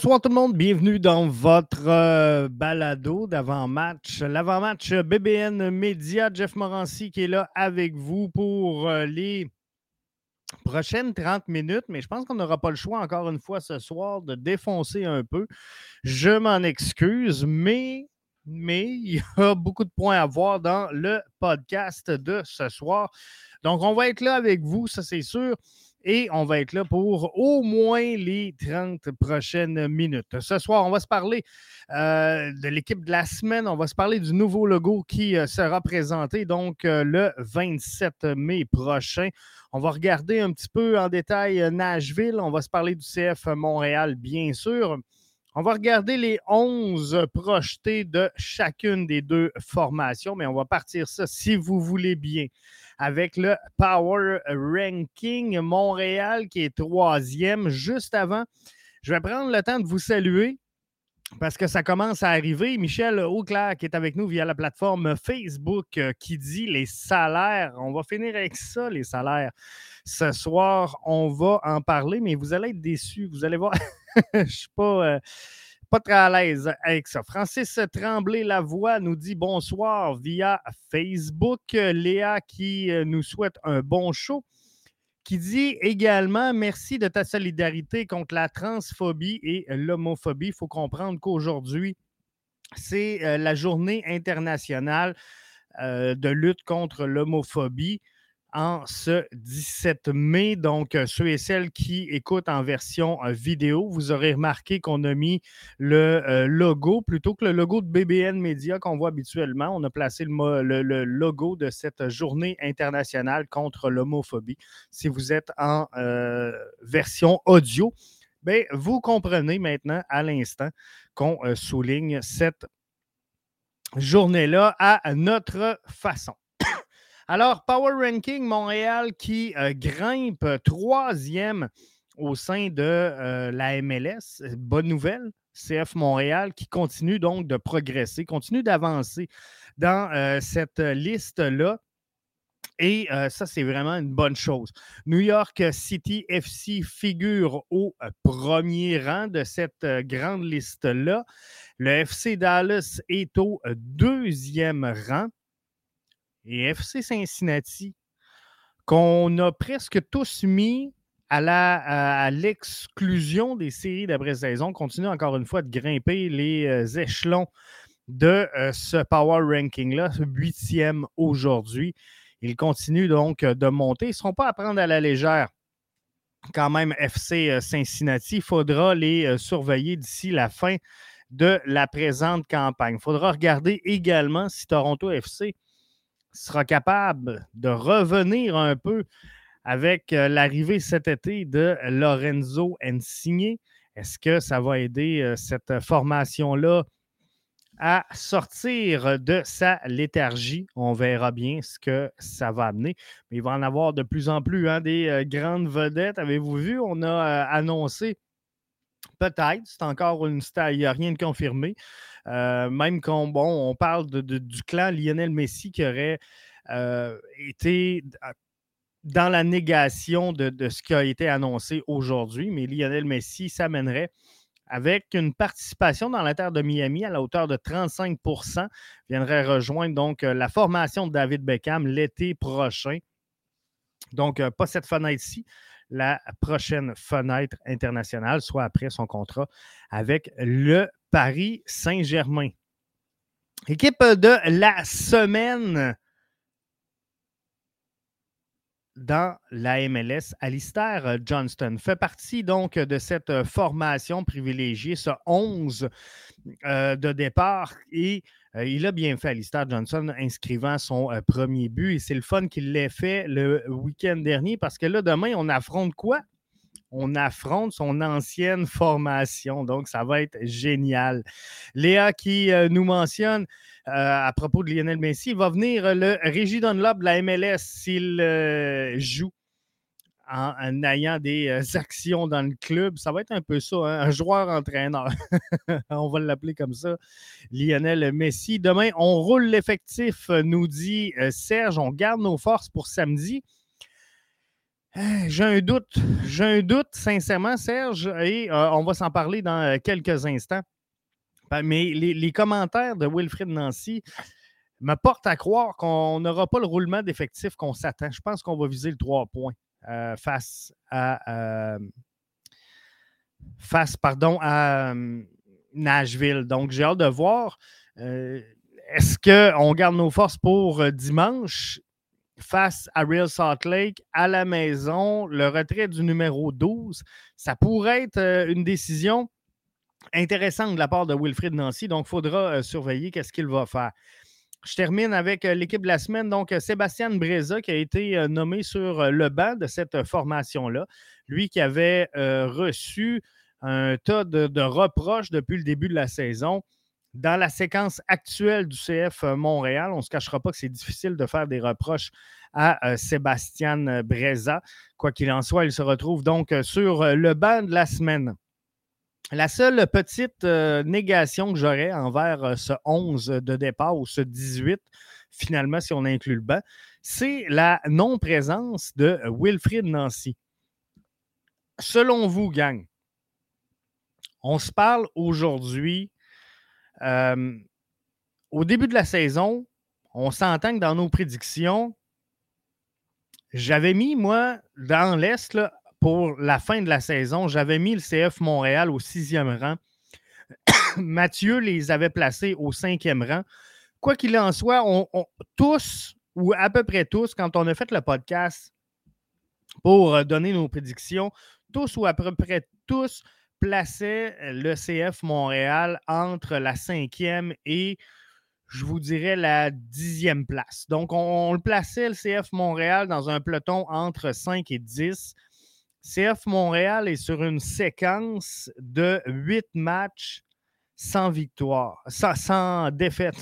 Bonsoir tout le monde, bienvenue dans votre balado d'avant-match. L'avant-match BBN Média, Jeff Morancy qui est là avec vous pour les prochaines 30 minutes, mais je pense qu'on n'aura pas le choix encore une fois ce soir de défoncer un peu. Je m'en excuse, mais il y a beaucoup de points à voir dans le podcast de ce soir. Donc on va être là avec vous, ça c'est sûr. Et on va être là pour au moins les 30 prochaines minutes. Ce soir, on va se parler de l'équipe de la semaine. On va se parler du nouveau logo qui sera présenté donc le 27 mai prochain. On va regarder un petit peu en détail Nashville. On va se parler du CF Montréal, bien sûr. On va regarder les 11 projetés de chacune des deux formations, mais on va partir ça, si vous voulez bien, avec le Power Ranking Montréal qui est troisième. Juste avant, je vais prendre le temps de vous saluer parce que ça commence à arriver. Michel Auclair qui est avec nous via la plateforme Facebook qui dit les salaires. On va finir avec ça, les salaires. Ce soir, on va en parler, mais vous allez être déçus. Vous allez voir, je ne suis pas très à l'aise avec ça. Francis Tremblay-Lavoie nous dit bonsoir via Facebook. Léa qui nous souhaite un bon show, qui dit également merci de ta solidarité contre la transphobie et l'homophobie. Il faut comprendre qu'aujourd'hui, c'est la journée internationale de lutte contre l'homophobie en ce 17 mai. Donc, ceux et celles qui écoutent en version vidéo, vous aurez remarqué qu'on a mis le logo, plutôt que le logo de BBN Média qu'on voit habituellement, on a placé le logo de cette journée internationale contre l'homophobie. Si vous êtes en version audio, bien, vous comprenez maintenant à l'instant qu'on souligne cette journée-là à notre façon. Alors, Power Ranking Montréal qui grimpe troisième au sein de la MLS. Bonne nouvelle, CF Montréal qui continue donc de progresser, continue d'avancer dans cette liste-là. Et ça, c'est vraiment une bonne chose. New York City FC figure au premier rang de cette grande liste-là. Le FC Dallas est au deuxième rang. Et FC Cincinnati, qu'on a presque tous mis à l'exclusion des séries d'après-saison, continue encore une fois de grimper les échelons de ce Power Ranking-là, huitième aujourd'hui. Ils continuent donc de monter. Ils ne seront pas à prendre à la légère. Quand même, FC Cincinnati, il faudra les surveiller d'ici la fin de la présente campagne. Il faudra regarder également si Toronto FC sera capable de revenir un peu avec l'arrivée cet été de Lorenzo Insigne. Est-ce que ça va aider cette formation-là à sortir de sa léthargie? On verra bien ce que ça va amener. Mais il va en avoir de plus en plus des grandes vedettes. Avez-vous vu? On a annoncé peut-être, c'est encore une star, il n'y a rien de confirmé. Même on parle du clan Lionel Messi qui aurait été dans la négation de ce qui a été annoncé aujourd'hui, mais Lionel Messi s'amènerait avec une participation dans l'Inter de Miami à la hauteur de 35 % viendrait rejoindre donc la formation de David Beckham l'été prochain. Donc, pas cette fenêtre-ci, la prochaine fenêtre internationale, soit après son contrat avec le Paris Saint-Germain. Équipe de la semaine dans la MLS, Alistair Johnston fait partie donc de cette formation privilégiée, ce 11 de départ, et il a bien fait, Alistair Johnston, inscrivant son premier but, et c'est le fun qu'il l'ait fait le week-end dernier, parce que là, demain, on affronte quoi? On affronte son ancienne formation, donc ça va être génial. Léa qui nous mentionne à propos de Lionel Messi, il va venir le Régie Dunlop de la MLS s'il joue en ayant des actions dans le club. Ça va être un peu ça, hein? Un joueur-entraîneur. On va l'appeler comme ça, Lionel Messi. Demain, on roule l'effectif, nous dit Serge. On garde nos forces pour samedi. J'ai un doute, sincèrement, Serge, et on va s'en parler dans quelques instants. Mais les commentaires de Wilfried Nancy me portent à croire qu'on n'aura pas le roulement d'effectifs qu'on s'attend. Je pense qu'on va viser le 3 points face à Nashville. Donc, j'ai hâte de voir. Est-ce qu'on garde nos forces pour dimanche face à Real Salt Lake, à la maison, le retrait du numéro 12? Ça pourrait être une décision intéressante de la part de Wilfried Nancy, donc il faudra surveiller qu'est-ce qu'il va faire. Je termine avec l'équipe de la semaine, donc Sébastien Breza qui a été nommé sur le banc de cette formation-là. Lui qui avait reçu un tas de reproches depuis le début de la saison. Dans la séquence actuelle du CF Montréal, on ne se cachera pas que c'est difficile de faire des reproches à Sébastien Breza. Quoi qu'il en soit, il se retrouve donc sur le banc de la semaine. La seule petite négation que j'aurais envers ce 11 de départ ou ce 18, finalement, si on inclut le banc, c'est la non-présence de Wilfried Nancy. Selon vous, gang, on se parle aujourd'hui. Au début de la saison, on s'entend que dans nos prédictions, j'avais mis, moi, dans l'Est, là, pour la fin de la saison, j'avais mis le CF Montréal au 6e rang. Mathieu les avait placés au 5e rang. Quoi qu'il en soit, on tous, ou à peu près tous, quand on a fait le podcast pour donner nos prédictions, tous ou à peu près tous plaçaient le CF Montréal entre la 5e et, je vous dirais, la 10e place. Donc, on le plaçait, le CF Montréal, dans un peloton entre 5 et 10. CF Montréal est sur une séquence de 8 matchs sans défaite.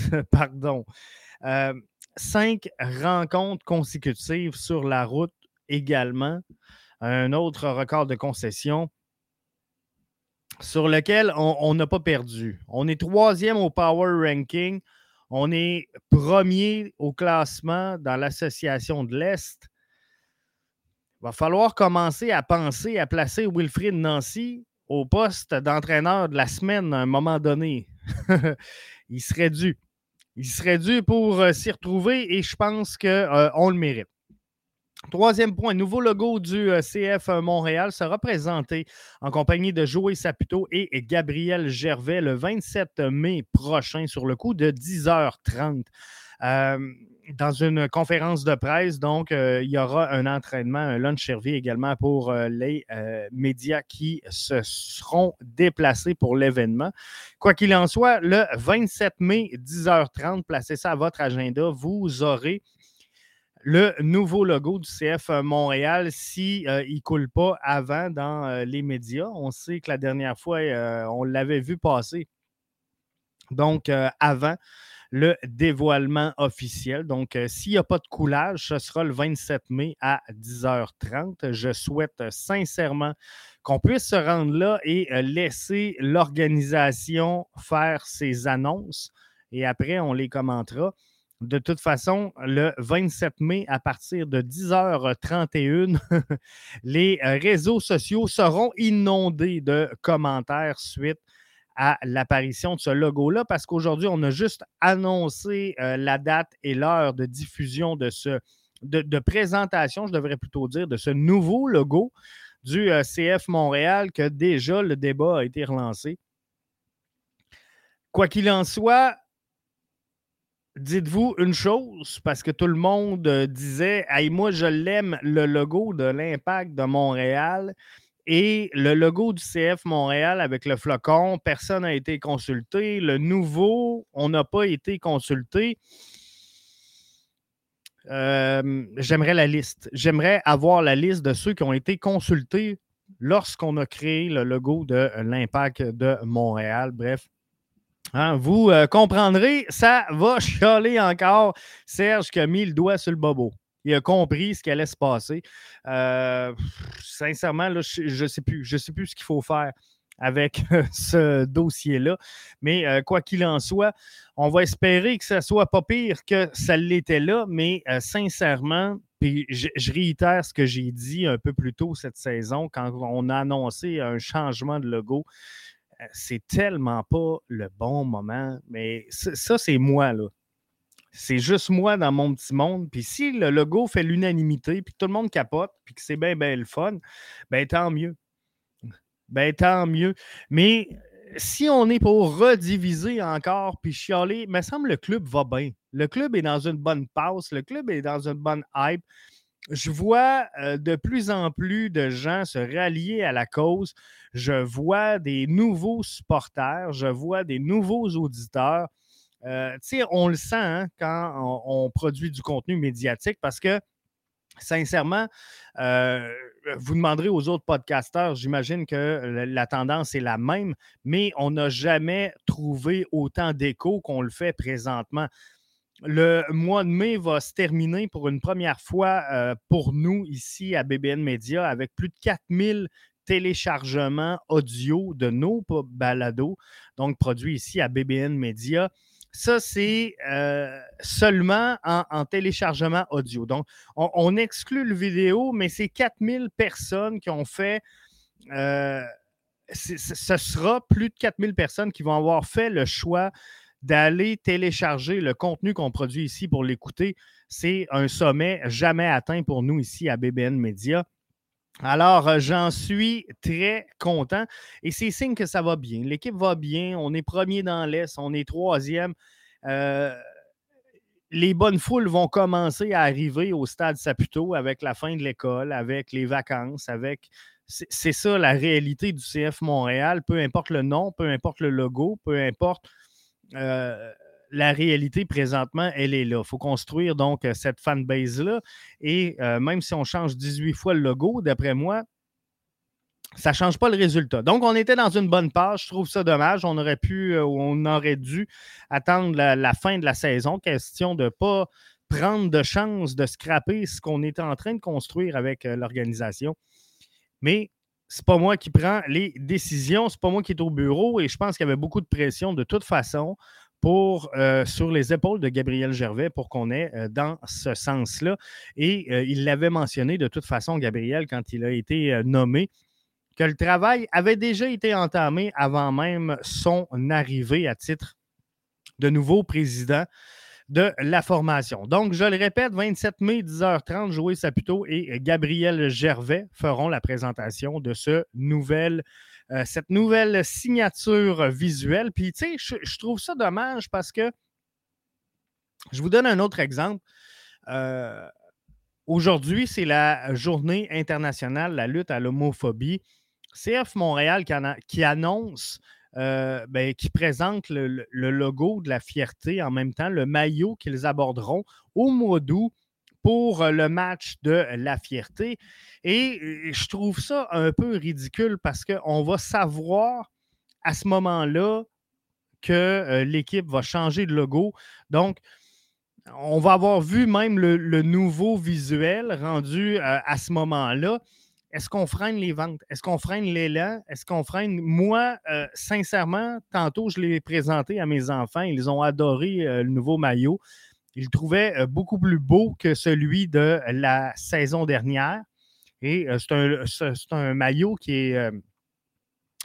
5 rencontres consécutives sur la route également. Un autre record de concession sur lequel on n'a pas perdu. On est 3e au Power Ranking. On est 1er au classement dans l'Association de l'Est. Il va falloir commencer à penser à placer Wilfried Nancy au poste d'entraîneur de la semaine à un moment donné. Il serait dû pour s'y retrouver et je pense qu'on le mérite. Troisième point, nouveau logo du CF Montréal sera présenté en compagnie de Joey Saputo et Gabriel Gervais le 27 mai prochain sur le coup de 10h30. Dans une conférence de presse, donc il y aura un entraînement, un lunch servi également pour les médias qui se seront déplacés pour l'événement. Quoi qu'il en soit, le 27 mai, 10h30, placez ça à votre agenda, vous aurez le nouveau logo du CF Montréal, s'il ne coule pas avant dans les médias. On sait que la dernière fois, on l'avait vu passer. Donc, avant le dévoilement officiel. Donc, s'il n'y a pas de coulage, ce sera le 27 mai à 10h30. Je souhaite sincèrement qu'on puisse se rendre là et laisser l'organisation faire ses annonces. Et après, on les commentera. De toute façon, le 27 mai, à partir de 10h31, les réseaux sociaux seront inondés de commentaires suite à l'apparition de ce logo-là, parce qu'aujourd'hui, on a juste annoncé la date et l'heure de diffusion de présentation, je devrais plutôt dire, de ce nouveau logo du CF Montréal que déjà le débat a été relancé. Quoi qu'il en soit, dites-vous une chose, parce que tout le monde disait « Hey, moi, je l'aime, le logo de l'Impact de Montréal ». Et le logo du CF Montréal avec le flocon, personne n'a été consulté. Le nouveau, on n'a pas été consulté. J'aimerais la liste. J'aimerais avoir la liste de ceux qui ont été consultés lorsqu'on a créé le logo de l'Impact de Montréal. Bref, vous comprendrez, ça va chialer encore. Serge qui a mis le doigt sur le bobo. Il a compris ce qui allait se passer. Sincèrement, là, je ne sais plus ce qu'il faut faire avec ce dossier-là. Mais quoi qu'il en soit, on va espérer que ça ne soit pas pire que ça l'était là. Mais sincèrement, Puis je réitère ce que j'ai dit un peu plus tôt cette saison, quand on a annoncé un changement de logo, c'est tellement pas le bon moment. Mais ça, c'est moi, là. C'est juste moi dans mon petit monde. Puis si le logo fait l'unanimité, puis que tout le monde capote, puis que c'est bien, bien le fun, bien tant mieux. Bien tant mieux. Mais si on est pour rediviser encore puis chialer, il me semble que le club va bien. Le club est dans une bonne passe, le club est dans une bonne hype. Je vois de plus en plus de gens se rallier à la cause. Je vois des nouveaux supporters, je vois des nouveaux auditeurs. Tu sais, on le sent hein, quand on produit du contenu médiatique parce que, sincèrement, vous demanderez aux autres podcasteurs, j'imagine que la tendance est la même, mais on n'a jamais trouvé autant d'écho qu'on le fait présentement. Le mois de mai va se terminer pour une première fois pour nous ici à BBN Média avec plus de 4000 téléchargements audio de nos balados, donc produits ici à BBN Média. Ça, c'est seulement en téléchargement audio. Donc, on exclut le vidéo, mais c'est 4000 personnes qui ont fait... ce sera plus de 4000 personnes qui vont avoir fait le choix d'aller télécharger le contenu qu'on produit ici pour l'écouter. C'est un sommet jamais atteint pour nous ici à BBN Média. Alors, j'en suis très content et c'est signe que ça va bien. L'équipe va bien, on est premier dans l'Est, on est troisième. Les bonnes foules vont commencer à arriver au stade Saputo avec la fin de l'école, avec les vacances, avec... C'est ça la réalité du CF Montréal, peu importe le nom, peu importe le logo, peu importe... la réalité présentement, elle est là. Il faut construire donc cette fanbase-là et même si on change 18 fois le logo, d'après moi, ça ne change pas le résultat. Donc, on était dans une bonne passe. Je trouve ça dommage. On aurait pu ou on aurait dû attendre la fin de la saison. Question de ne pas prendre de chance de scraper ce qu'on était en train de construire avec l'organisation. Mais... c'est pas moi qui prends les décisions, c'est pas moi qui est au bureau et je pense qu'il y avait beaucoup de pression de toute façon pour, sur les épaules de Gabriel Gervais pour qu'on ait dans ce sens-là. Et il l'avait mentionné de toute façon, Gabriel, quand il a été nommé, que le travail avait déjà été entamé avant même son arrivée à titre de nouveau président de la formation. Donc, je le répète, 27 mai, 10h30, Joey Saputo et Gabriel Gervais feront la présentation de cette nouvelle signature visuelle. Puis, tu sais, je trouve ça dommage parce que, je vous donne un autre exemple. Aujourd'hui, c'est la journée internationale, la lutte à l'homophobie. CF Montréal qui annonce... qui présente le logo de la fierté, en même temps le maillot qu'ils aborderont au mois d'août pour le match de la fierté. Et je trouve ça un peu ridicule parce qu'on va savoir à ce moment-là que l'équipe va changer de logo. Donc, on va avoir vu même le nouveau visuel rendu à ce moment-là. Est-ce qu'on freine les ventes? Est-ce qu'on freine l'élan? Est-ce qu'on freine... Moi, sincèrement, tantôt, je l'ai présenté à mes enfants. Ils ont adoré le nouveau maillot. Ils le trouvaient beaucoup plus beau que celui de la saison dernière. Et c'est un maillot qui est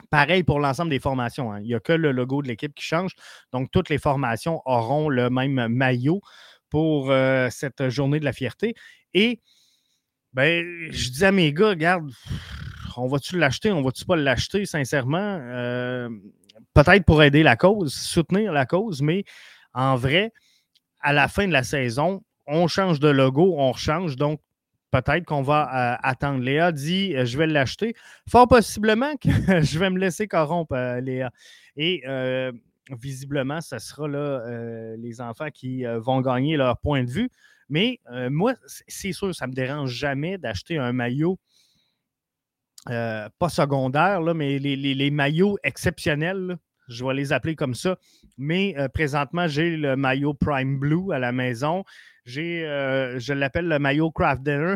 pareil pour l'ensemble des formations. Hein. Il n'y a que le logo de l'équipe qui change. Donc, toutes les formations auront le même maillot pour cette journée de la fierté. Et... je dis à mes gars, regarde, on va-tu l'acheter, on va-tu pas l'acheter, sincèrement, peut-être pour aider la cause, soutenir la cause, mais en vrai, à la fin de la saison, on change de logo, on rechange, donc peut-être qu'on va attendre. Léa dit, je vais l'acheter, fort possiblement que je vais me laisser corrompre, Léa, et... visiblement, ce sera là, les enfants qui vont gagner leur point de vue. Mais moi, c'est sûr, ça ne me dérange jamais d'acheter un maillot, pas secondaire, là, mais les maillots exceptionnels, là, je vais les appeler comme ça. Mais présentement, j'ai le maillot Prime Blue à la maison. Je l'appelle le maillot Craft Dinner,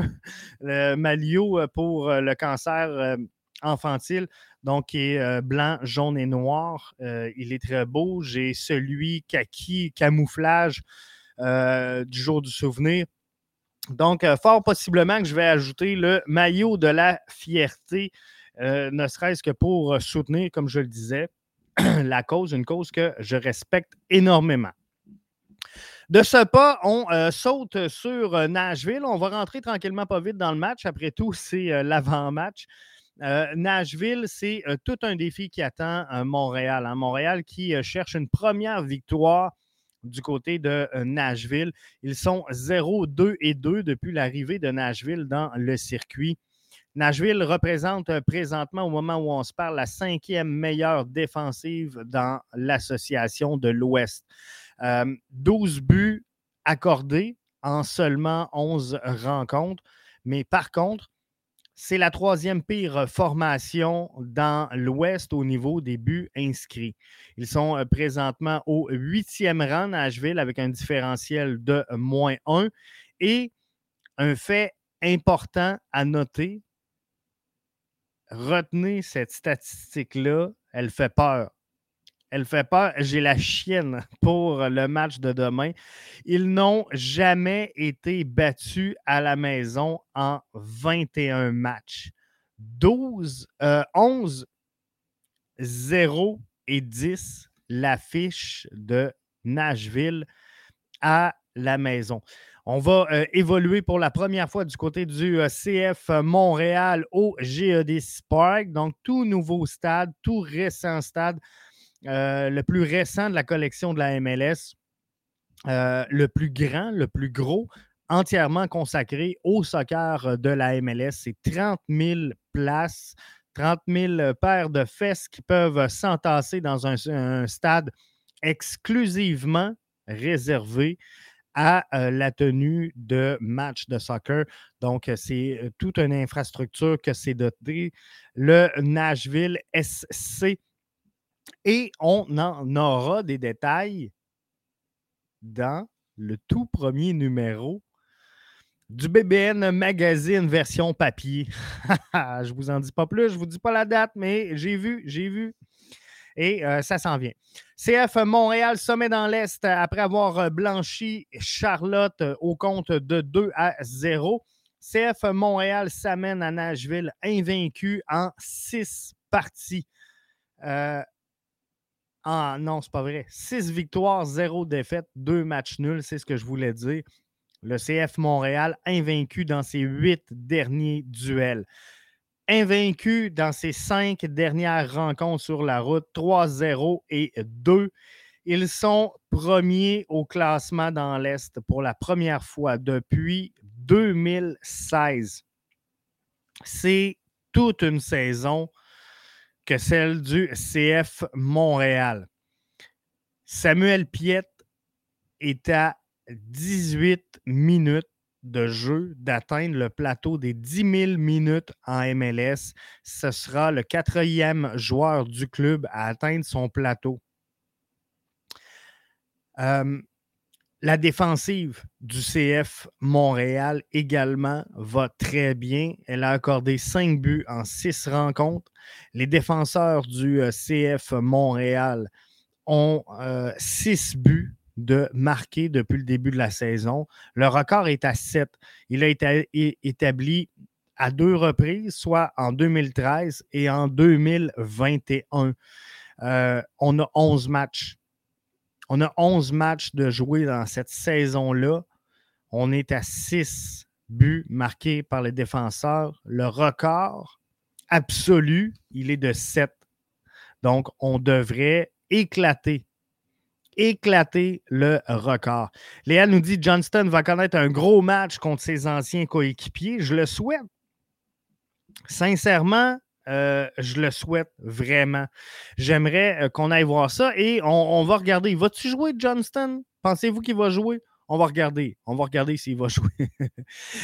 le maillot pour le cancer infantile. Donc, qui est blanc, jaune et noir. Il est très beau. J'ai celui kaki, camouflage du jour du souvenir. Donc, fort possiblement que je vais ajouter le maillot de la fierté, ne serait-ce que pour soutenir, comme je le disais, la cause, une cause que je respecte énormément. De ce pas, on saute sur Nashville. On va rentrer tranquillement pas vite dans le match. Après tout, c'est l'avant-match. Nashville, c'est tout un défi qui attend Montréal. Hein. Montréal qui cherche une première victoire du côté de Nashville. Ils sont 0-2-2 depuis l'arrivée de Nashville dans le circuit. Nashville représente présentement, au moment où on se parle, la 5e meilleure défensive dans l'association de l'Ouest. 12 buts accordés en seulement 11 rencontres. Mais par contre, c'est la 3e pire formation dans l'Ouest au niveau des buts inscrits. Ils sont présentement au 8e rang, Nashville, avec un différentiel de -1. Et un fait important à noter, retenez cette statistique-là, elle fait peur. Elle fait peur. J'ai la chienne pour le match de demain. Ils n'ont jamais été battus à la maison en 21 matchs. 11, 0 et 10, l'affiche de Nashville à la maison. On va évoluer pour la première fois du côté du CF Montréal au Geodis Park. Donc, tout nouveau stade, tout récent stade. Le plus récent de la collection de la MLS, le plus grand, le plus gros, entièrement consacré au soccer de la MLS. C'est 30 000 places, 30 000 paires de fesses qui peuvent s'entasser dans un stade exclusivement réservé à la tenue de matchs de soccer. Donc, c'est toute une infrastructure que s'est dotée le Nashville SC. Et on en aura des détails dans le tout premier numéro du BBN Magazine version papier. Je vous en dis pas plus, je vous dis pas la date, mais j'ai vu. Et ça s'en vient. CF Montréal sommet dans l'Est après avoir blanchi Charlotte au compte de 2-0. CF Montréal s'amène à Nashville invaincu en 6 parties. Ah non, c'est pas vrai. 6 victoires, 0 défaites, 2 matchs nuls, c'est ce que je voulais dire. Le CF Montréal invaincu dans ses 8 derniers duels. Invaincu dans ses 5 dernières rencontres sur la route, 3-0 et 2. Ils sont premiers au classement dans l'Est pour la première fois depuis 2016. C'est toute une saison que celle du CF Montréal. Samuel Piette est à 18 minutes de jeu d'atteindre le plateau des 10 000 minutes en MLS. Ce sera le 4e joueur du club à atteindre son plateau. La défensive du CF Montréal également va très bien. Elle a accordé 5 buts en 6 rencontres. Les défenseurs du CF Montréal ont 6 buts de marqués depuis le début de la saison. Le record est à 7. Il a été établi à 2 reprises, soit en 2013 et en 2021. On a 11 matchs. On a 11 matchs de jouer dans cette saison-là. On est à 6 buts marqués par les défenseurs. Le record absolu, il est de 7. Donc, on devrait éclater le record. Léa nous dit « Johnston va connaître un gros match contre ses anciens coéquipiers. Je le souhaite. Sincèrement, je le souhaite vraiment. J'aimerais qu'on aille voir ça et on va regarder. Va-tu jouer, Johnston? Pensez-vous qu'il va jouer? On va regarder s'il va jouer.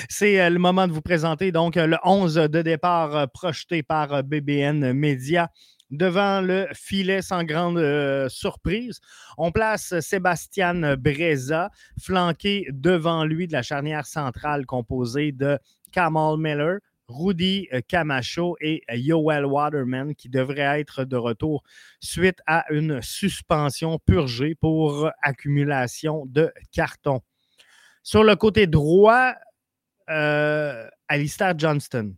C'est le moment de vous présenter donc le 11 de départ projeté par BBN Média. Devant le filet, sans grande surprise, on place Sébastien Breza, flanqué devant lui de la charnière centrale composée de Kamal Miller, Rudy Camacho et Yoel Waterman qui devraient être de retour suite à une suspension purgée pour accumulation de cartons. Sur le côté droit, Alistair Johnston.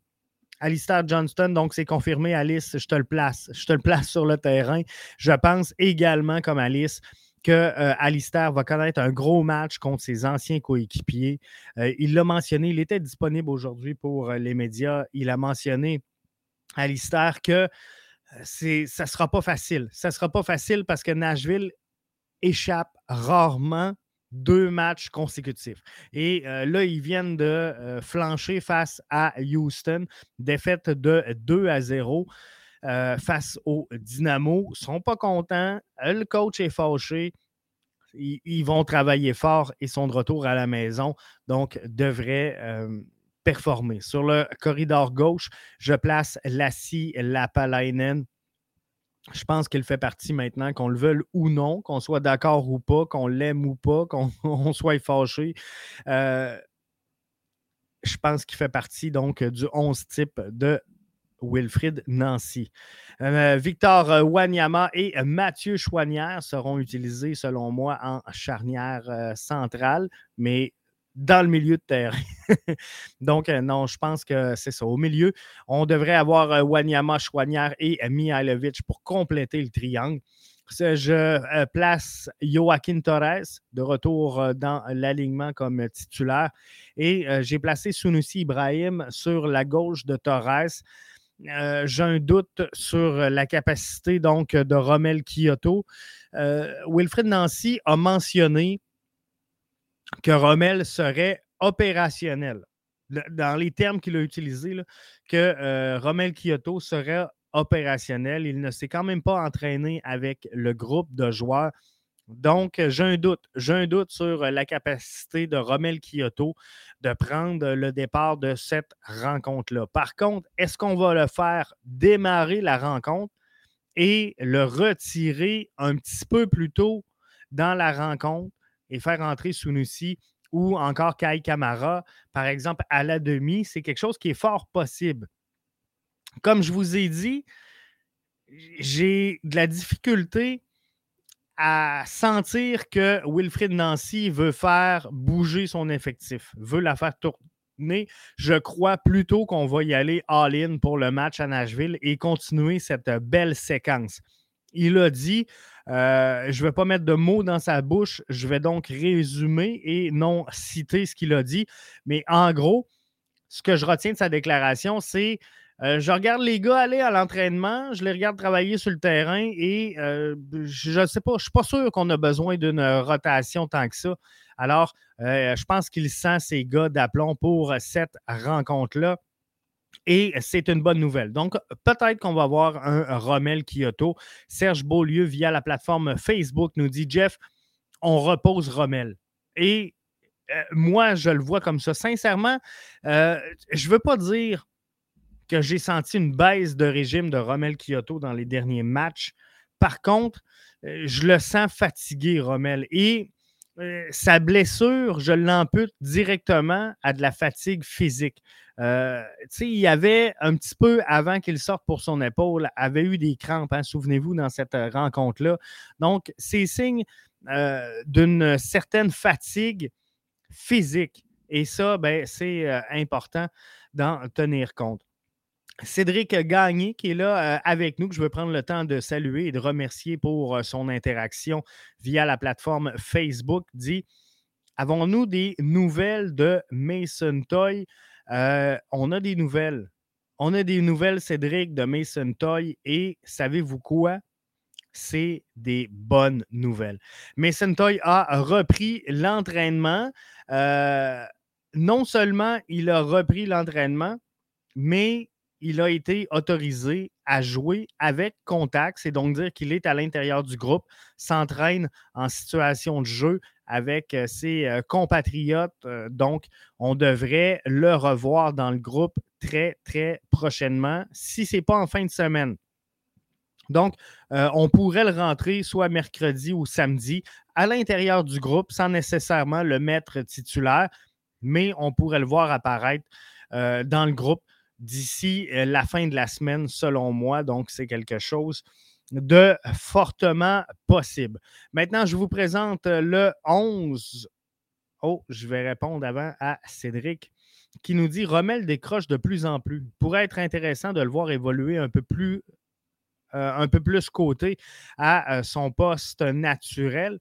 Alistair Johnston, donc c'est confirmé, Alice, je te le place. Je te le place sur le terrain. Je pense également, comme Alice, que Alistair va connaître un gros match contre ses anciens coéquipiers. Il l'a mentionné, il était disponible aujourd'hui pour les médias. Il a mentionné, Alistair, que ça ne sera pas facile. Ça ne sera pas facile parce que Nashville échappe rarement 2 matchs consécutifs. Et là, ils viennent de flancher face à Houston. Défaite de 2-0 face au Dynamo. Ils ne sont pas contents. Le coach est fâché. Ils vont travailler fort et sont de retour à la maison. Donc, devraient performer. Sur le corridor gauche, je place Lassi Lapalainen. Je pense qu'il fait partie maintenant, qu'on le veuille ou non, qu'on soit d'accord ou pas, qu'on l'aime ou pas, qu'on soit fâché. Je pense qu'il fait partie donc du 11 type de Wilfried Nancy. Victor Wanyama et Mathieu Choinière seront utilisés, selon moi, en charnière centrale, mais dans le milieu de terrain. Donc, non, je pense que c'est ça. Au milieu, on devrait avoir Wanyama, Choinière et Mihailovic pour compléter le triangle. Je place Joaquin Torres de retour dans l'alignement comme titulaire. Et j'ai placé Sunusi Ibrahim sur la gauche de Torres. J'ai un doute sur la capacité donc de Romell Quioto. Wilfried Nancy a mentionné que Romell serait opérationnel. Dans les termes qu'il a utilisés, là, que Romell Quioto serait opérationnel. Il ne s'est quand même pas entraîné avec le groupe de joueurs. Donc, j'ai un doute sur la capacité de Romell Quioto de prendre le départ de cette rencontre-là. Par contre, est-ce qu'on va le faire démarrer la rencontre et le retirer un petit peu plus tôt dans la rencontre et faire entrer Sunusi ou encore Kai Kamara, par exemple, à la demi? C'est quelque chose qui est fort possible. Comme je vous ai dit, j'ai de la difficulté à sentir que Wilfried Nancy veut faire bouger son effectif, veut la faire tourner. Je crois plutôt qu'on va y aller all-in pour le match à Nashville et continuer cette belle séquence. Il a dit, je ne vais pas mettre de mots dans sa bouche, je vais donc résumer et non citer ce qu'il a dit. Mais en gros, ce que je retiens de sa déclaration, c'est je regarde les gars aller à l'entraînement, je les regarde travailler sur le terrain et je ne sais pas, je ne suis pas sûr qu'on a besoin d'une rotation tant que ça. Alors, je pense qu'il sent ses gars d'aplomb pour cette rencontre-là. Et c'est une bonne nouvelle. Donc, peut-être qu'on va avoir un Romell Quioto. Serge Beaulieu, via la plateforme Facebook, nous dit « Jeff, on repose Romell ». Et moi, je le vois comme ça. Sincèrement, je ne veux pas dire que j'ai senti une baisse de régime de Romell Quioto dans les derniers matchs. Par contre, je le sens fatigué, Romell. Et sa blessure, je l'ampute directement à de la fatigue physique. Il y avait un petit peu, avant qu'il sorte pour son épaule, avait eu des crampes, hein, souvenez-vous, dans cette rencontre-là. Donc, c'est signe d'une certaine fatigue physique. Et ça, ben, c'est important d'en tenir compte. Cédric Gagné, qui est là avec nous, que je veux prendre le temps de saluer et de remercier pour son interaction via la plateforme Facebook, dit « Avons-nous des nouvelles de Mason Toye? » On a des nouvelles. On a des nouvelles, Cédric, de Mason Toye et savez-vous quoi? C'est des bonnes nouvelles. Mason Toye a repris l'entraînement. Non seulement il a repris l'entraînement, mais il a été autorisé à jouer avec contact. C'est donc dire qu'il est à l'intérieur du groupe, s'entraîne en situation de jeu avec ses compatriotes. Donc, on devrait le revoir dans le groupe très, très prochainement, si ce n'est pas en fin de semaine. Donc, on pourrait le rentrer soit mercredi ou samedi à l'intérieur du groupe sans nécessairement le mettre titulaire, mais on pourrait le voir apparaître dans le groupe d'ici la fin de la semaine, selon moi. Donc, c'est quelque chose de fortement possible. Maintenant, je vous présente le 11. Oh, je vais répondre avant à Cédric. qui nous dit « Romell décroche de plus en plus. Pourrait être intéressant de le voir évoluer un peu plus côté à son poste naturel. »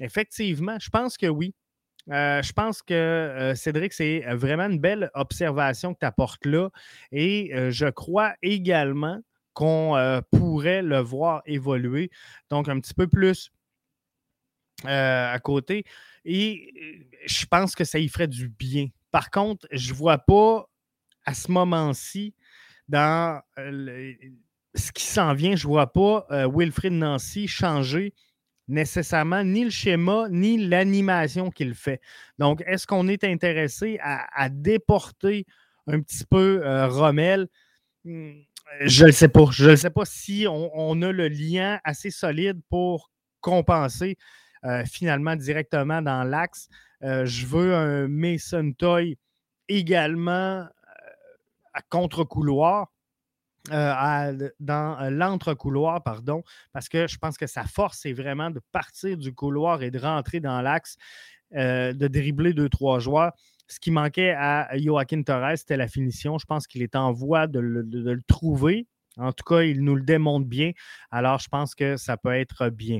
Effectivement, je pense que oui. Je pense que, Cédric, c'est vraiment une belle observation que tu apportes là. Et je crois également qu'on pourrait le voir évoluer. Donc, un petit peu plus à côté. Et je pense que ça y ferait du bien. Par contre, je ne vois pas à ce moment-ci, dans ce qui s'en vient, je ne vois pas Wilfried Nancy changer nécessairement ni le schéma, ni l'animation qu'il fait. Donc, est-ce qu'on est intéressé à déporter un petit peu Romell? Je ne le sais pas. Je ne le sais pas si on a le lien assez solide pour compenser finalement directement dans l'axe. Je veux un Mason Toye également à contre-couloir. Dans l'entre-couloir, pardon, parce que je pense que sa force, c'est vraiment de partir du couloir et de rentrer dans l'axe, de dribbler 2-3 joueurs. Ce qui manquait à Joaquin Torres, c'était la finition. Je pense qu'il est en voie de le trouver. En tout cas, il nous le démontre bien. Alors, je pense que ça peut être bien.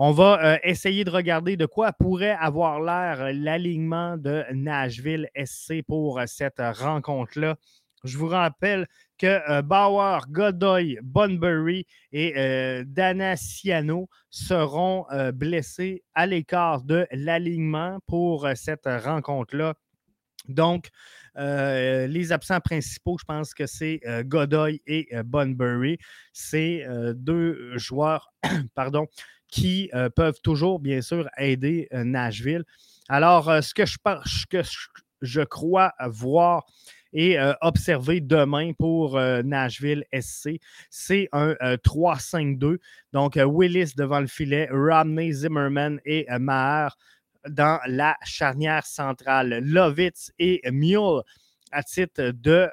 On va essayer de regarder de quoi pourrait avoir l'air l'alignement de Nashville SC pour cette rencontre-là. Je vous rappelle que Bauer, Godoy, Bunbury et Danaciano seront blessés à l'écart de l'alignement pour cette rencontre-là. Donc, les absents principaux, je pense que c'est Godoy et Bunbury. C'est deux joueurs qui peuvent toujours, bien sûr, aider Nashville. Alors, ce que je crois voir et observer demain pour Nashville SC, c'est un 3-5-2. Donc, Willis devant le filet, Romney, Zimmerman et Maher dans la charnière centrale. Lovitz et Mule à titre de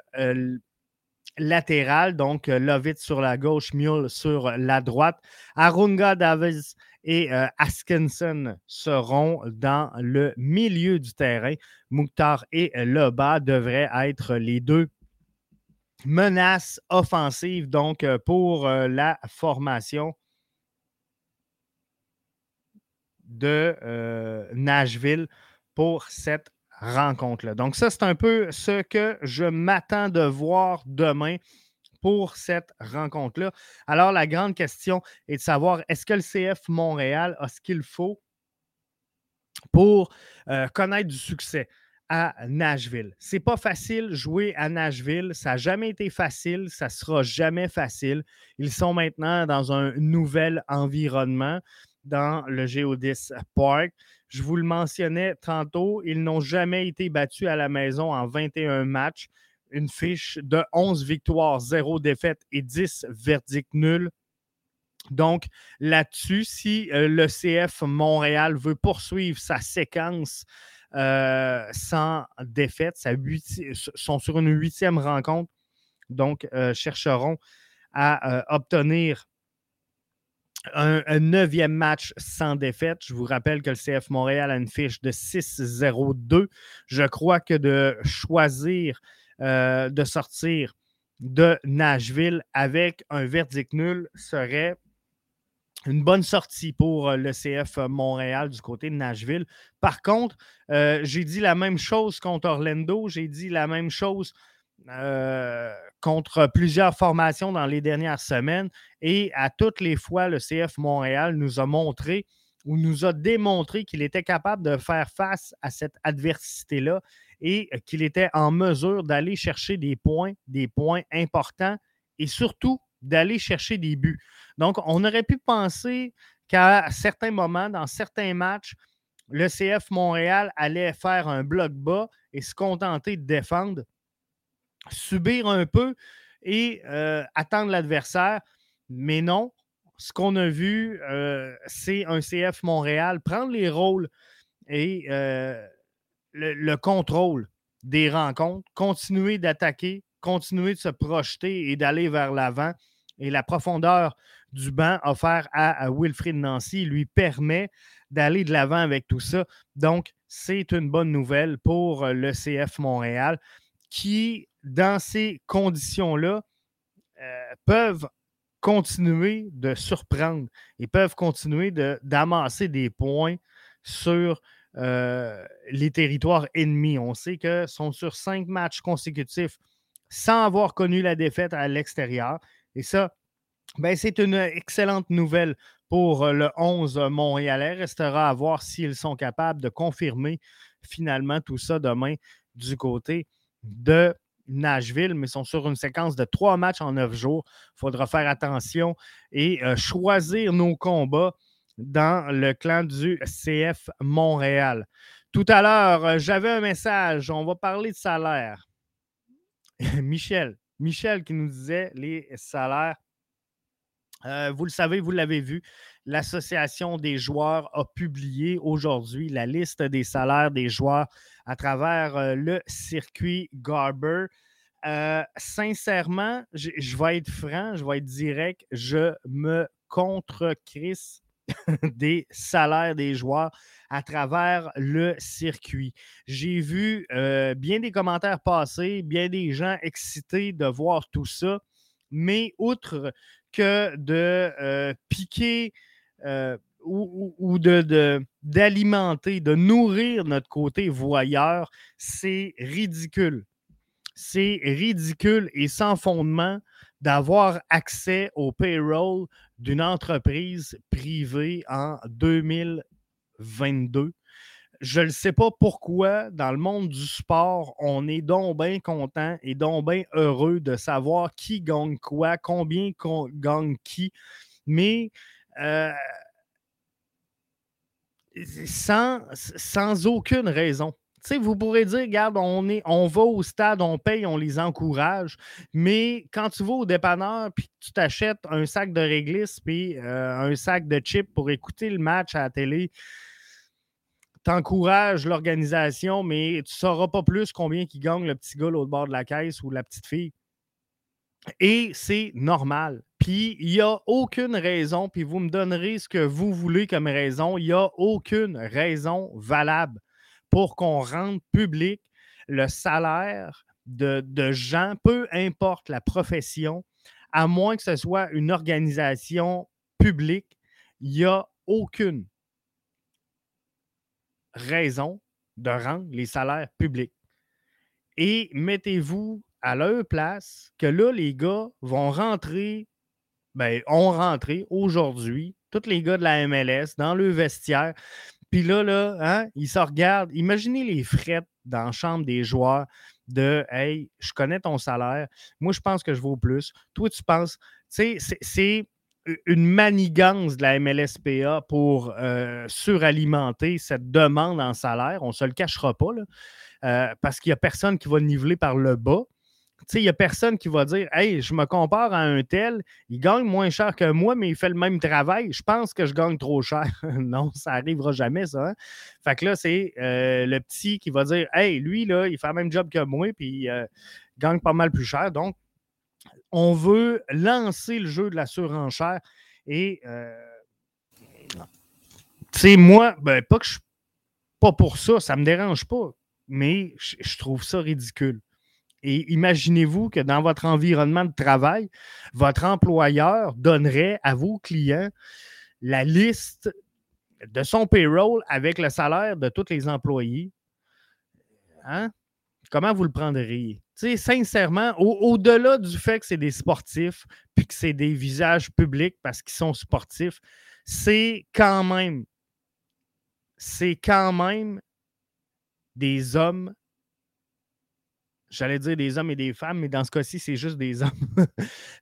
latéral. Donc, Lovitz sur la gauche, Mule sur la droite. Arunga, Davis et Askinson seront dans le milieu du terrain. Mouktar et Lebas devraient être les deux menaces offensives donc pour la formation de Nashville pour cette rencontre-là. Donc ça, c'est un peu ce que je m'attends de voir demain pour cette rencontre-là. Alors, la grande question est de savoir, est-ce que le CF Montréal a ce qu'il faut pour connaître du succès à Nashville? C'est pas facile jouer à Nashville. Ça n'a jamais été facile. Ça ne sera jamais facile. Ils sont maintenant dans un nouvel environnement, dans le Geodis Park. Je vous le mentionnais tantôt, ils n'ont jamais été battus à la maison en 21 matchs. Une fiche de 11 victoires, 0 défaites et 10 verdicts nuls. Donc, là-dessus, si le CF Montréal veut poursuivre sa séquence sans défaite, sont sur une 8e rencontre, donc chercheront à obtenir un 9e match sans défaite. Je vous rappelle que le CF Montréal a une fiche de 6-0-2. Je crois que de choisir de sortir de Nashville avec un verdict nul serait une bonne sortie pour le CF Montréal du côté de Nashville. Par contre, j'ai dit la même chose contre Orlando, j'ai dit la même chose contre plusieurs formations dans les dernières semaines et à toutes les fois, le CF Montréal nous a montré ou nous a démontré qu'il était capable de faire face à cette adversité-là et qu'il était en mesure d'aller chercher des points importants et surtout d'aller chercher des buts. Donc, on aurait pu penser qu'à certains moments, dans certains matchs, le CF Montréal allait faire un bloc bas et se contenter de défendre, subir un peu et attendre l'adversaire. Mais non, ce qu'on a vu, c'est un CF Montréal prendre les rôles et le contrôle des rencontres, continuer d'attaquer, continuer de se projeter et d'aller vers l'avant. Et la profondeur du banc offert à Wilfried Nancy lui permet d'aller de l'avant avec tout ça. Donc, c'est une bonne nouvelle pour le CF Montréal qui, dans ces conditions-là, peuvent continuer de surprendre et peuvent continuer d'amasser des points sur les territoires ennemis. On sait qu'ils sont sur 5 matchs consécutifs sans avoir connu la défaite à l'extérieur. Et ça, ben, c'est une excellente nouvelle pour le 11 montréalais. Restera à voir s'ils sont capables de confirmer finalement tout ça demain du côté de Nashville, mais sont sur une séquence de 3 matchs en 9 jours. Il faudra faire attention et choisir nos combats dans le clan du CF Montréal. Tout à l'heure, j'avais un message. On va parler de salaire. Michel qui nous disait les salaires. Vous le savez, vous l'avez vu, l'Association des joueurs a publié aujourd'hui la liste des salaires des joueurs à travers le circuit Garber. Sincèrement, je vais être franc, je vais être direct, je me contre-crisse des salaires des joueurs à travers le circuit. J'ai vu bien des commentaires passer, bien des gens excités de voir tout ça, mais outre que de piquer d'alimenter, de nourrir notre côté voyeur, c'est ridicule. C'est ridicule et sans fondement d'avoir accès au payroll d'une entreprise privée en 2022. Je ne sais pas pourquoi, dans le monde du sport, on est donc bien content et donc bien heureux de savoir qui gagne quoi, combien gagne qui, mais sans aucune raison. Tu sais, vous pourrez dire, regarde, on va au stade, on paye, on les encourage, mais quand tu vas au dépanneur puis tu t'achètes un sac de réglisse puis un sac de chips pour écouter le match à la télé, t'encourages l'organisation, mais tu ne sauras pas plus combien qui gagne le petit gars l'autre bord de la caisse ou la petite fille. Et c'est normal. Puis, il n'y a aucune raison, puis vous me donnerez ce que vous voulez comme raison, il n'y a aucune raison valable pour qu'on rende public le salaire de gens, peu importe la profession, à moins que ce soit une organisation publique, il n'y a aucune raison de rendre les salaires publics. Et mettez-vous à leur place que là, les gars ont rentré aujourd'hui, tous les gars de la MLS, dans le vestiaire, puis là hein, ils se regardent. Imaginez les frettes dans la chambre des joueurs de « Hey, je connais ton salaire, moi je pense que je vaux plus, toi tu penses... » Tu sais, c'est une manigance de la MLSPA pour suralimenter cette demande en salaire. On ne se le cachera pas, là, parce qu'il n'y a personne qui va niveler par le bas. Il n'y a personne qui va dire « Hey, je me compare à un tel, il gagne moins cher que moi, mais il fait le même travail. Je pense que je gagne trop cher. » Non, ça n'arrivera jamais, ça. Hein? Fait que là, c'est le petit qui va dire « Hey, lui, là, il fait le même job que moi, puis il gagne pas mal plus cher. » Donc, on veut lancer le jeu de la surenchère et tu sais, moi, ben, pas que je suis pas pour ça, ça me dérange pas, mais je trouve ça ridicule. Et imaginez-vous que dans votre environnement de travail, votre employeur donnerait à vos clients la liste de son payroll avec le salaire de tous les employés. Hein? Comment vous le prendriez? Tu sais, sincèrement, au-delà du fait que c'est des sportifs puis que c'est des visages publics parce qu'ils sont sportifs, c'est quand même des hommes, j'allais dire des hommes et des femmes, mais dans ce cas-ci, c'est juste des hommes.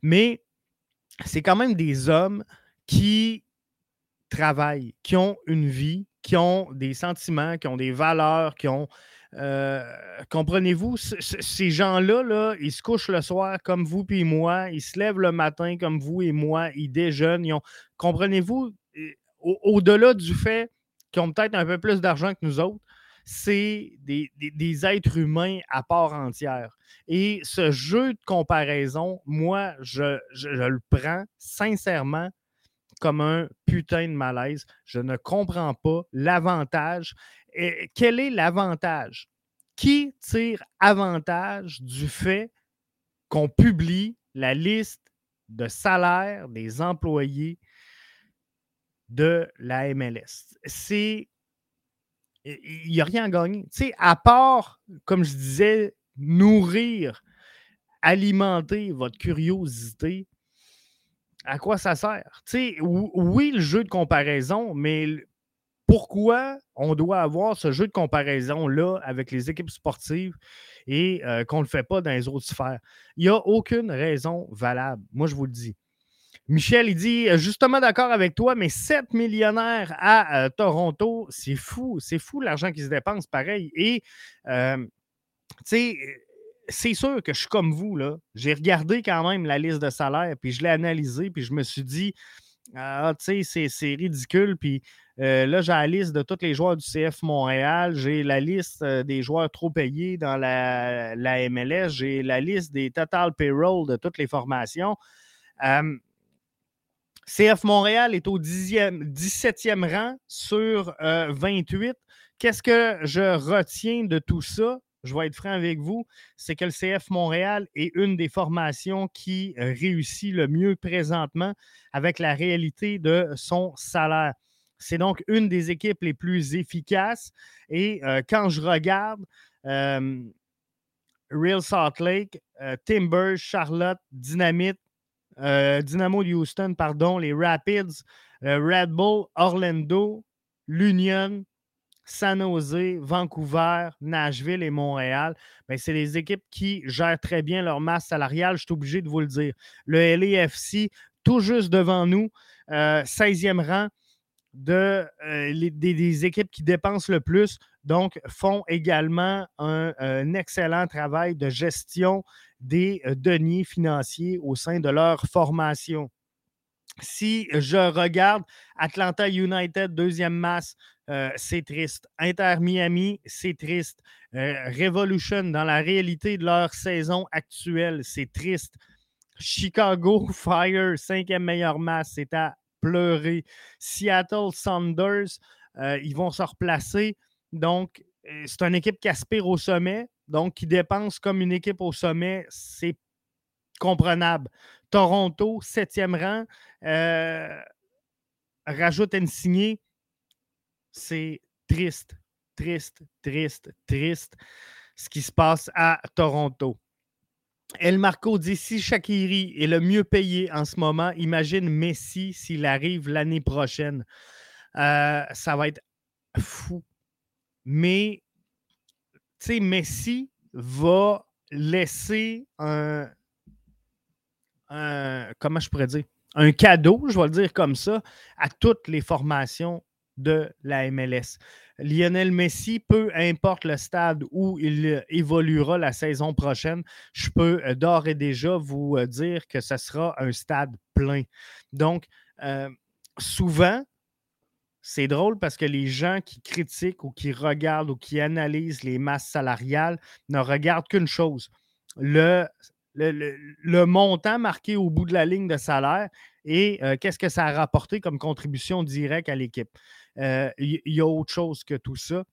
Mais c'est quand même des hommes qui travaillent, qui ont une vie, qui ont des sentiments, qui ont des valeurs, qui ont... comprenez-vous, ces gens-là, là, ils se couchent le soir comme vous puis moi, ils se lèvent le matin comme vous et moi, ils déjeunent, comprenez-vous, au-delà du fait qu'ils ont peut-être un peu plus d'argent que nous autres, c'est des êtres humains à part entière. Et ce jeu de comparaison, moi, je le prends sincèrement comme un putain de malaise. Je ne comprends pas l'avantage. Et quel est l'avantage? Qui tire avantage du fait qu'on publie la liste de salaires des employés de la MLS? Il n'y a rien à gagner. Tu sais, à part, comme je disais, nourrir, alimenter votre curiosité, à quoi ça sert? Tu sais, oui, le jeu de comparaison, mais pourquoi on doit avoir ce jeu de comparaison-là avec les équipes sportives et qu'on ne le fait pas dans les autres sphères? Il n'y a aucune raison valable. Moi, je vous le dis. Michel, il dit, justement d'accord avec toi, mais 7 millionnaires à Toronto, c'est fou l'argent qui se dépense, pareil. Et, tu sais, c'est sûr que je suis comme vous, là. J'ai regardé quand même la liste de salaires, puis je l'ai analysée, puis je me suis dit, ah, tu sais, c'est ridicule, puis là, j'ai la liste de tous les joueurs du CF Montréal, j'ai la liste des joueurs trop payés dans la MLS, j'ai la liste des total payroll de toutes les formations. CF Montréal est au 17e rang sur 28. Qu'est-ce que je retiens de tout ça? Je vais être franc avec vous. C'est que le CF Montréal est une des formations qui réussit le mieux présentement avec la réalité de son salaire. C'est donc une des équipes les plus efficaces. Et quand je regarde Real Salt Lake, Timbers, Charlotte, Dynamo de Houston, pardon, les Rapids, Red Bull, Orlando, l'Union, San Jose, Vancouver, Nashville et Montréal, bien, c'est des équipes qui gèrent très bien leur masse salariale, je suis obligé de vous le dire. Le LAFC, tout juste devant nous, 16e rang des équipes qui dépensent le plus, donc font également un excellent travail de gestion des deniers financiers au sein de leur formation. Si je regarde Atlanta United, deuxième masse, c'est triste. Inter Miami, c'est triste. Revolution, dans la réalité de leur saison actuelle, c'est triste. Chicago Fire, cinquième meilleure masse, c'est à pleurer. Seattle Sounders, ils vont se replacer. Donc, c'est une équipe qui aspire au sommet. Donc, qui dépense comme une équipe au sommet, c'est comprenable. Toronto, 7e rang, rajoute Insigné, c'est triste, triste, triste, triste ce qui se passe à Toronto. El Marco dit, si Shaqiri est le mieux payé en ce moment, imagine Messi s'il arrive l'année prochaine. Ça va être fou. Mais tu sais, Messi va laisser un cadeau, je vais le dire comme ça, à toutes les formations de la MLS. Lionel Messi, peu importe le stade où il évoluera la saison prochaine, je peux d'ores et déjà vous dire que ce sera un stade plein. Donc, souvent, c'est drôle parce que les gens qui critiquent ou qui regardent ou qui analysent les masses salariales ne regardent qu'une chose, le montant marqué au bout de la ligne de salaire et qu'est-ce que ça a rapporté comme contribution directe à l'équipe. Y a autre chose que tout ça.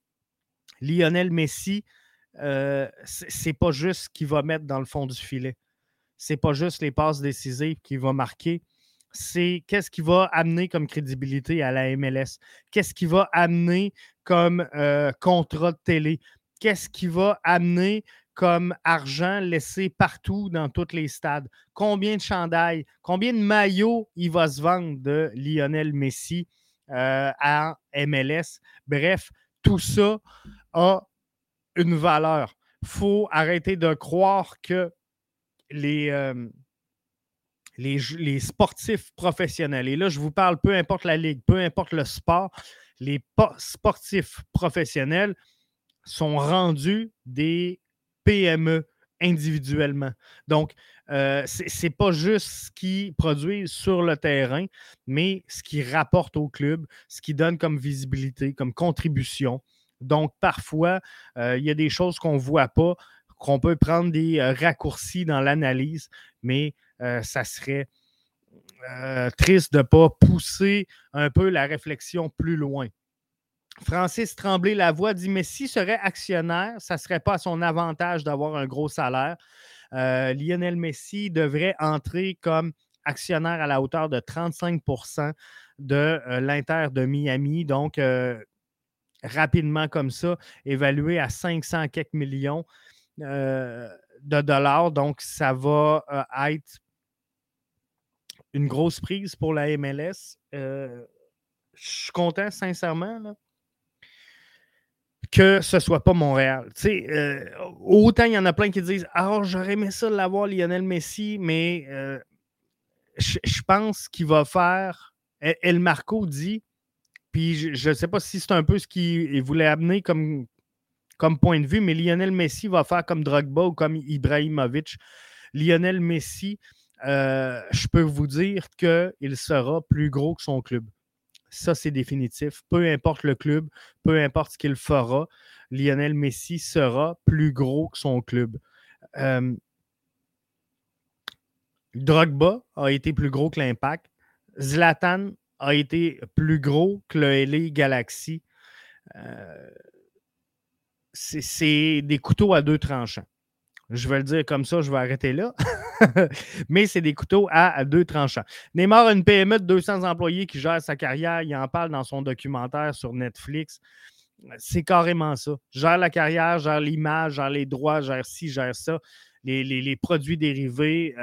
Lionel Messi, c'est pas juste ce qu'il va mettre dans le fond du filet. C'est pas juste les passes décisives qu'il va marquer. C'est qu'est-ce qui va amener comme crédibilité à la MLS? Qu'est-ce qui va amener comme contrat de télé? Qu'est-ce qui va amener comme argent laissé partout dans tous les stades? Combien de chandails, combien de maillots il va se vendre de Lionel Messi à MLS? Bref, tout ça a une valeur. Il faut arrêter de croire que les sportifs professionnels, et là, je vous parle, peu importe la ligue, peu importe le sport, les sportifs professionnels sont rendus des PME individuellement. Donc, c'est pas juste ce qu'ils produisent sur le terrain, mais ce qu'ils rapportent au club, ce qu'ils donnent comme visibilité, comme contribution. Donc, parfois, il y a des choses qu'on ne voit pas, qu'on peut prendre des raccourcis dans l'analyse, mais ça serait triste de ne pas pousser un peu la réflexion plus loin. Francis Tremblay-Lavoie dit « Mais s'il serait actionnaire, ça ne serait pas à son avantage d'avoir un gros salaire. Lionel Messi devrait entrer comme actionnaire à la hauteur de 35% de l'Inter de Miami. Donc, rapidement comme ça, évalué à 500 quelques millions de dollars. Donc, ça va être une grosse prise pour la MLS. Je suis content, sincèrement, là, que ce ne soit pas Montréal. Autant il y en a plein qui disent « Ah, j'aurais aimé ça de l'avoir, Lionel Messi, mais je pense qu'il va faire... » El Marco dit, puis je ne sais pas si c'est un peu ce qu'il voulait amener comme point de vue, mais Lionel Messi va faire comme Drogba ou comme Ibrahimovic. Lionel Messi, je peux vous dire qu'il sera plus gros que son club. Ça, c'est définitif. Peu importe le club, peu importe ce qu'il fera, Lionel Messi sera plus gros que son club. Drogba a été plus gros que l'Impact. Zlatan a été plus gros que le LA Galaxy. C'est des couteaux à deux tranchants. Je vais le dire comme ça, je vais arrêter là. Mais c'est des couteaux à deux tranchants. Neymar a une PME de 200 employés qui gère sa carrière. Il en parle dans son documentaire sur Netflix. C'est carrément ça. Gère la carrière, gère l'image, gère les droits, gère ci, gère ça. Les produits dérivés,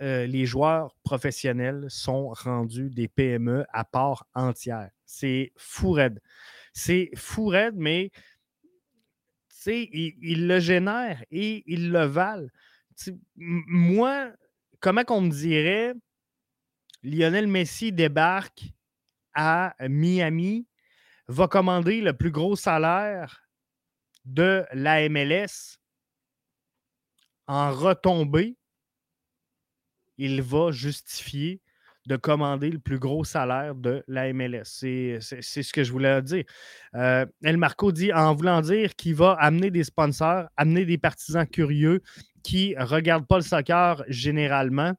les joueurs professionnels sont rendus des PME à part entière. C'est fou raide. C'est fou raide, mais... Il le génère et il le valent. Moi, comment qu'on me dirait, Lionel Messi débarque à Miami, va commander le plus gros salaire de la MLS. En retombée, il va justifier de commander le plus gros salaire de la MLS. C'est ce que je voulais dire. El Marco dit, en voulant dire qu'il va amener des sponsors, amener des partisans curieux qui ne regardent pas le soccer généralement.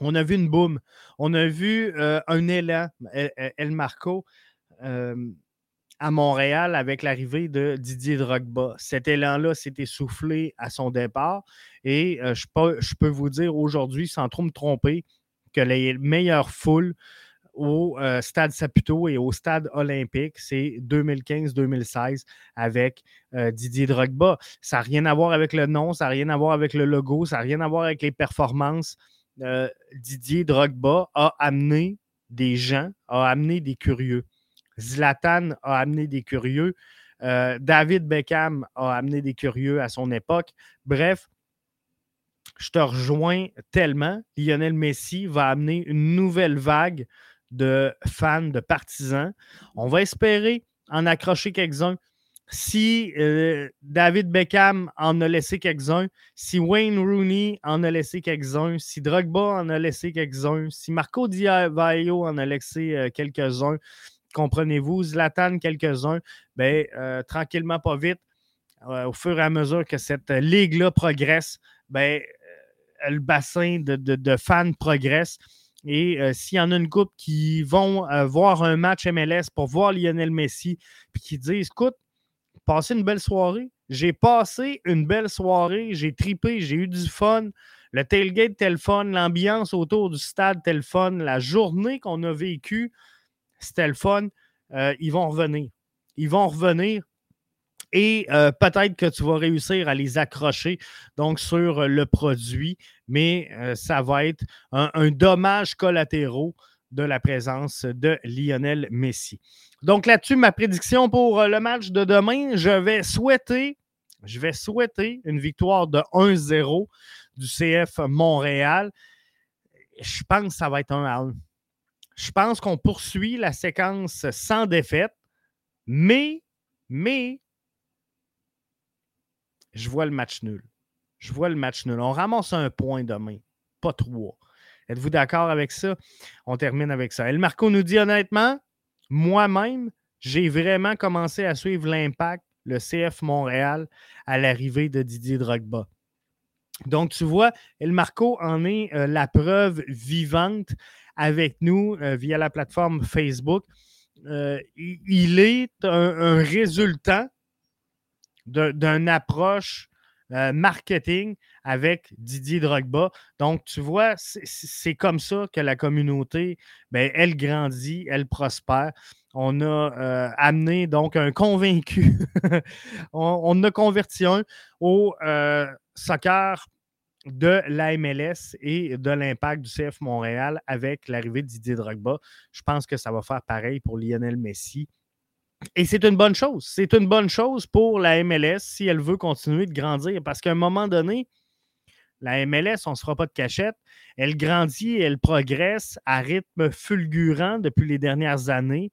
On a vu une boom. On a vu un élan, El Marco, à Montréal avec l'arrivée de Didier Drogba. Cet élan-là s'est essoufflé à son départ et je peux vous dire aujourd'hui, sans trop me tromper, que les meilleures foules au Stade Saputo et au Stade Olympique, c'est 2015-2016 avec Didier Drogba. Ça n'a rien à voir avec le nom, ça n'a rien à voir avec le logo, ça n'a rien à voir avec les performances. Didier Drogba a amené des gens, a amené des curieux. Zlatan a amené des curieux. David Beckham a amené des curieux à son époque. Bref, je te rejoins tellement. Lionel Messi va amener une nouvelle vague de fans, de partisans. On va espérer en accrocher quelques-uns. Si David Beckham en a laissé quelques-uns, si Wayne Rooney en a laissé quelques-uns, si Drogba en a laissé quelques-uns, si Marco Di Vaio en a laissé quelques-uns, comprenez-vous, Zlatan quelques-uns, tranquillement, pas vite, au fur et à mesure que cette ligue-là progresse, le bassin de fans progresse et s'il y en a une couple qui vont voir un match MLS pour voir Lionel Messi puis qui disent « Écoute, passez une belle soirée, j'ai passé une belle soirée, j'ai tripé, j'ai eu du fun, le tailgate tel fun, l'ambiance autour du stade tel fun, la journée qu'on a vécue, c'était le fun, ils vont revenir. Ils vont revenir. » Et peut-être que tu vas réussir à les accrocher donc sur le produit, mais ça va être un dommage collatéraux de la présence de Lionel Messi. Donc là-dessus, ma prédiction pour le match de demain, je vais souhaiter une victoire de 1-0 du CF Montréal. Je pense que ça va être 1-1. Je pense qu'on poursuit la séquence sans défaite, mais je vois le match nul. On ramasse un point demain, pas 3. Êtes-vous d'accord avec ça? On termine avec ça. El Marco nous dit honnêtement, moi-même, j'ai vraiment commencé à suivre l'Impact, le CF Montréal, à l'arrivée de Didier Drogba. Donc, tu vois, El Marco en est la preuve vivante avec nous via la plateforme Facebook. Il est un résultat d'une approche marketing avec Didier Drogba. Donc, tu vois, c'est comme ça que la communauté, ben, elle grandit, elle prospère. On a amené donc un convaincu. on a converti un au soccer de la MLS et de l'impact du CF Montréal avec l'arrivée de Didier Drogba. Je pense que ça va faire pareil pour Lionel Messi. Et c'est une bonne chose. C'est une bonne chose pour la MLS si elle veut continuer de grandir. Parce qu'à un moment donné, la MLS, on ne se fera pas de cachette. Elle grandit et elle progresse à rythme fulgurant depuis les dernières années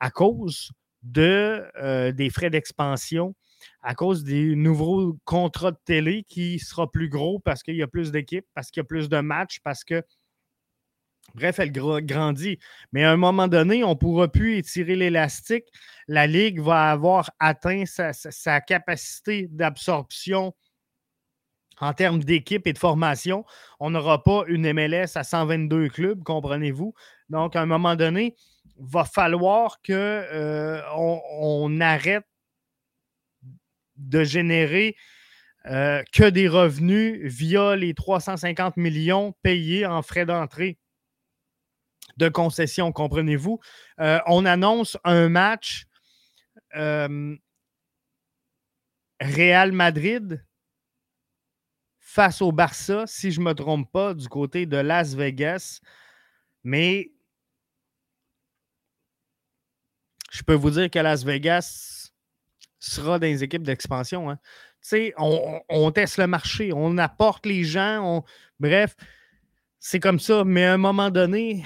à cause des frais d'expansion, à cause des nouveaux contrats de télé qui sera plus gros parce qu'il y a plus d'équipes, parce qu'il y a plus de matchs, parce que... Bref, elle grandit. Mais à un moment donné, on ne pourra plus étirer l'élastique. La Ligue va avoir atteint sa capacité d'absorption en termes d'équipe et de formation. On n'aura pas une MLS à 122 clubs, comprenez-vous. Donc, à un moment donné, il va falloir qu'on arrête de générer que des revenus via les 350 millions payés en frais d'entrée de concession, comprenez-vous. On annonce un match Real Madrid face au Barça, si je ne me trompe pas, du côté de Las Vegas. Mais je peux vous dire que Las Vegas sera dans les équipes d'expansion. Hein. Tu sais, on teste le marché, on apporte les gens, bref, c'est comme ça. Mais à un moment donné,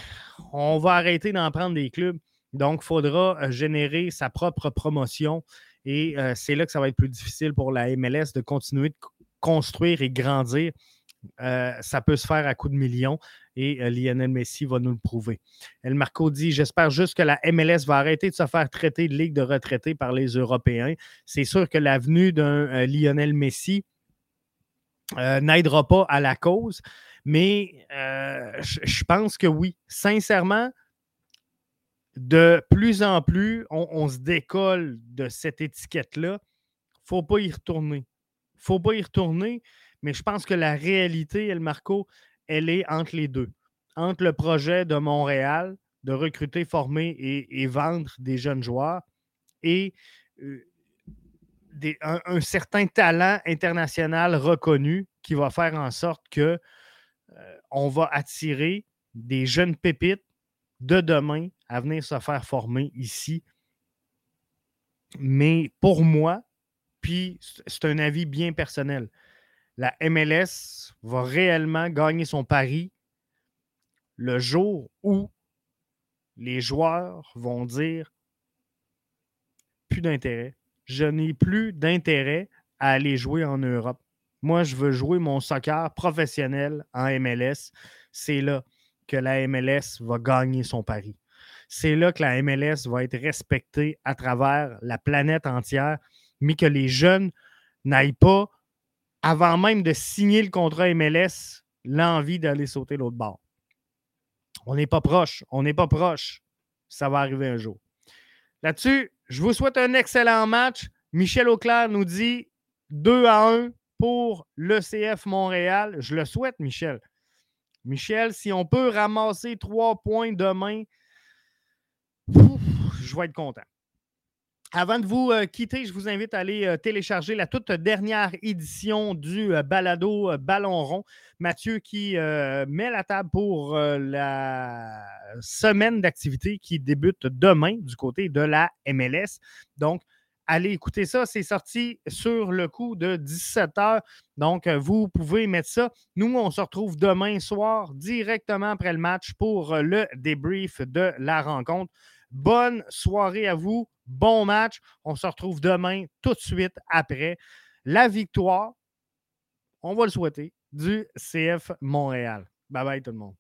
on va arrêter d'en prendre des clubs. Donc, il faudra générer sa propre promotion. Et c'est là que ça va être plus difficile pour la MLS de continuer de construire et grandir. Ça peut se faire à coups de millions. Et Lionel Messi va nous le prouver. El Marco dit « J'espère juste que la MLS va arrêter de se faire traiter de ligue de retraités par les Européens. C'est sûr que l'avenue d'un Lionel Messi n'aidera pas à la cause. » Mais je pense que oui. Sincèrement, de plus en plus, on se décolle de cette étiquette-là. Il ne faut pas y retourner. Mais je pense que la réalité, El Marco, elle est entre les deux. Entre le projet de Montréal de recruter, former et vendre des jeunes joueurs et un certain talent international reconnu qui va faire en sorte que on va attirer des jeunes pépites de demain à venir se faire former ici. Mais pour moi, puis c'est un avis bien personnel, la MLS va réellement gagner son pari le jour où les joueurs vont dire « Plus d'intérêt. Je n'ai plus d'intérêt à aller jouer en Europe. » Moi, je veux jouer mon soccer professionnel en MLS. C'est là que la MLS va gagner son pari. C'est là que la MLS va être respectée à travers la planète entière, mais que les jeunes n'aillent pas, avant même de signer le contrat MLS, l'envie d'aller sauter l'autre bord. On n'est pas proche. Ça va arriver un jour. Là-dessus, je vous souhaite un excellent match. Michel Auclair nous dit 2-1. Pour le CF Montréal, je le souhaite, Michel. Michel, si on peut ramasser 3 points demain, je vais être content. Avant de vous quitter, je vous invite à aller télécharger la toute dernière édition du balado Ballon rond. Mathieu qui met la table pour la semaine d'activité qui débute demain du côté de la MLS. Donc, allez écouter ça, c'est sorti sur le coup de 17h, donc vous pouvez mettre ça. Nous, on se retrouve demain soir, directement après le match, pour le débrief de la rencontre. Bonne soirée à vous, bon match. On se retrouve demain, tout de suite après la victoire, on va le souhaiter, du CF Montréal. Bye bye tout le monde.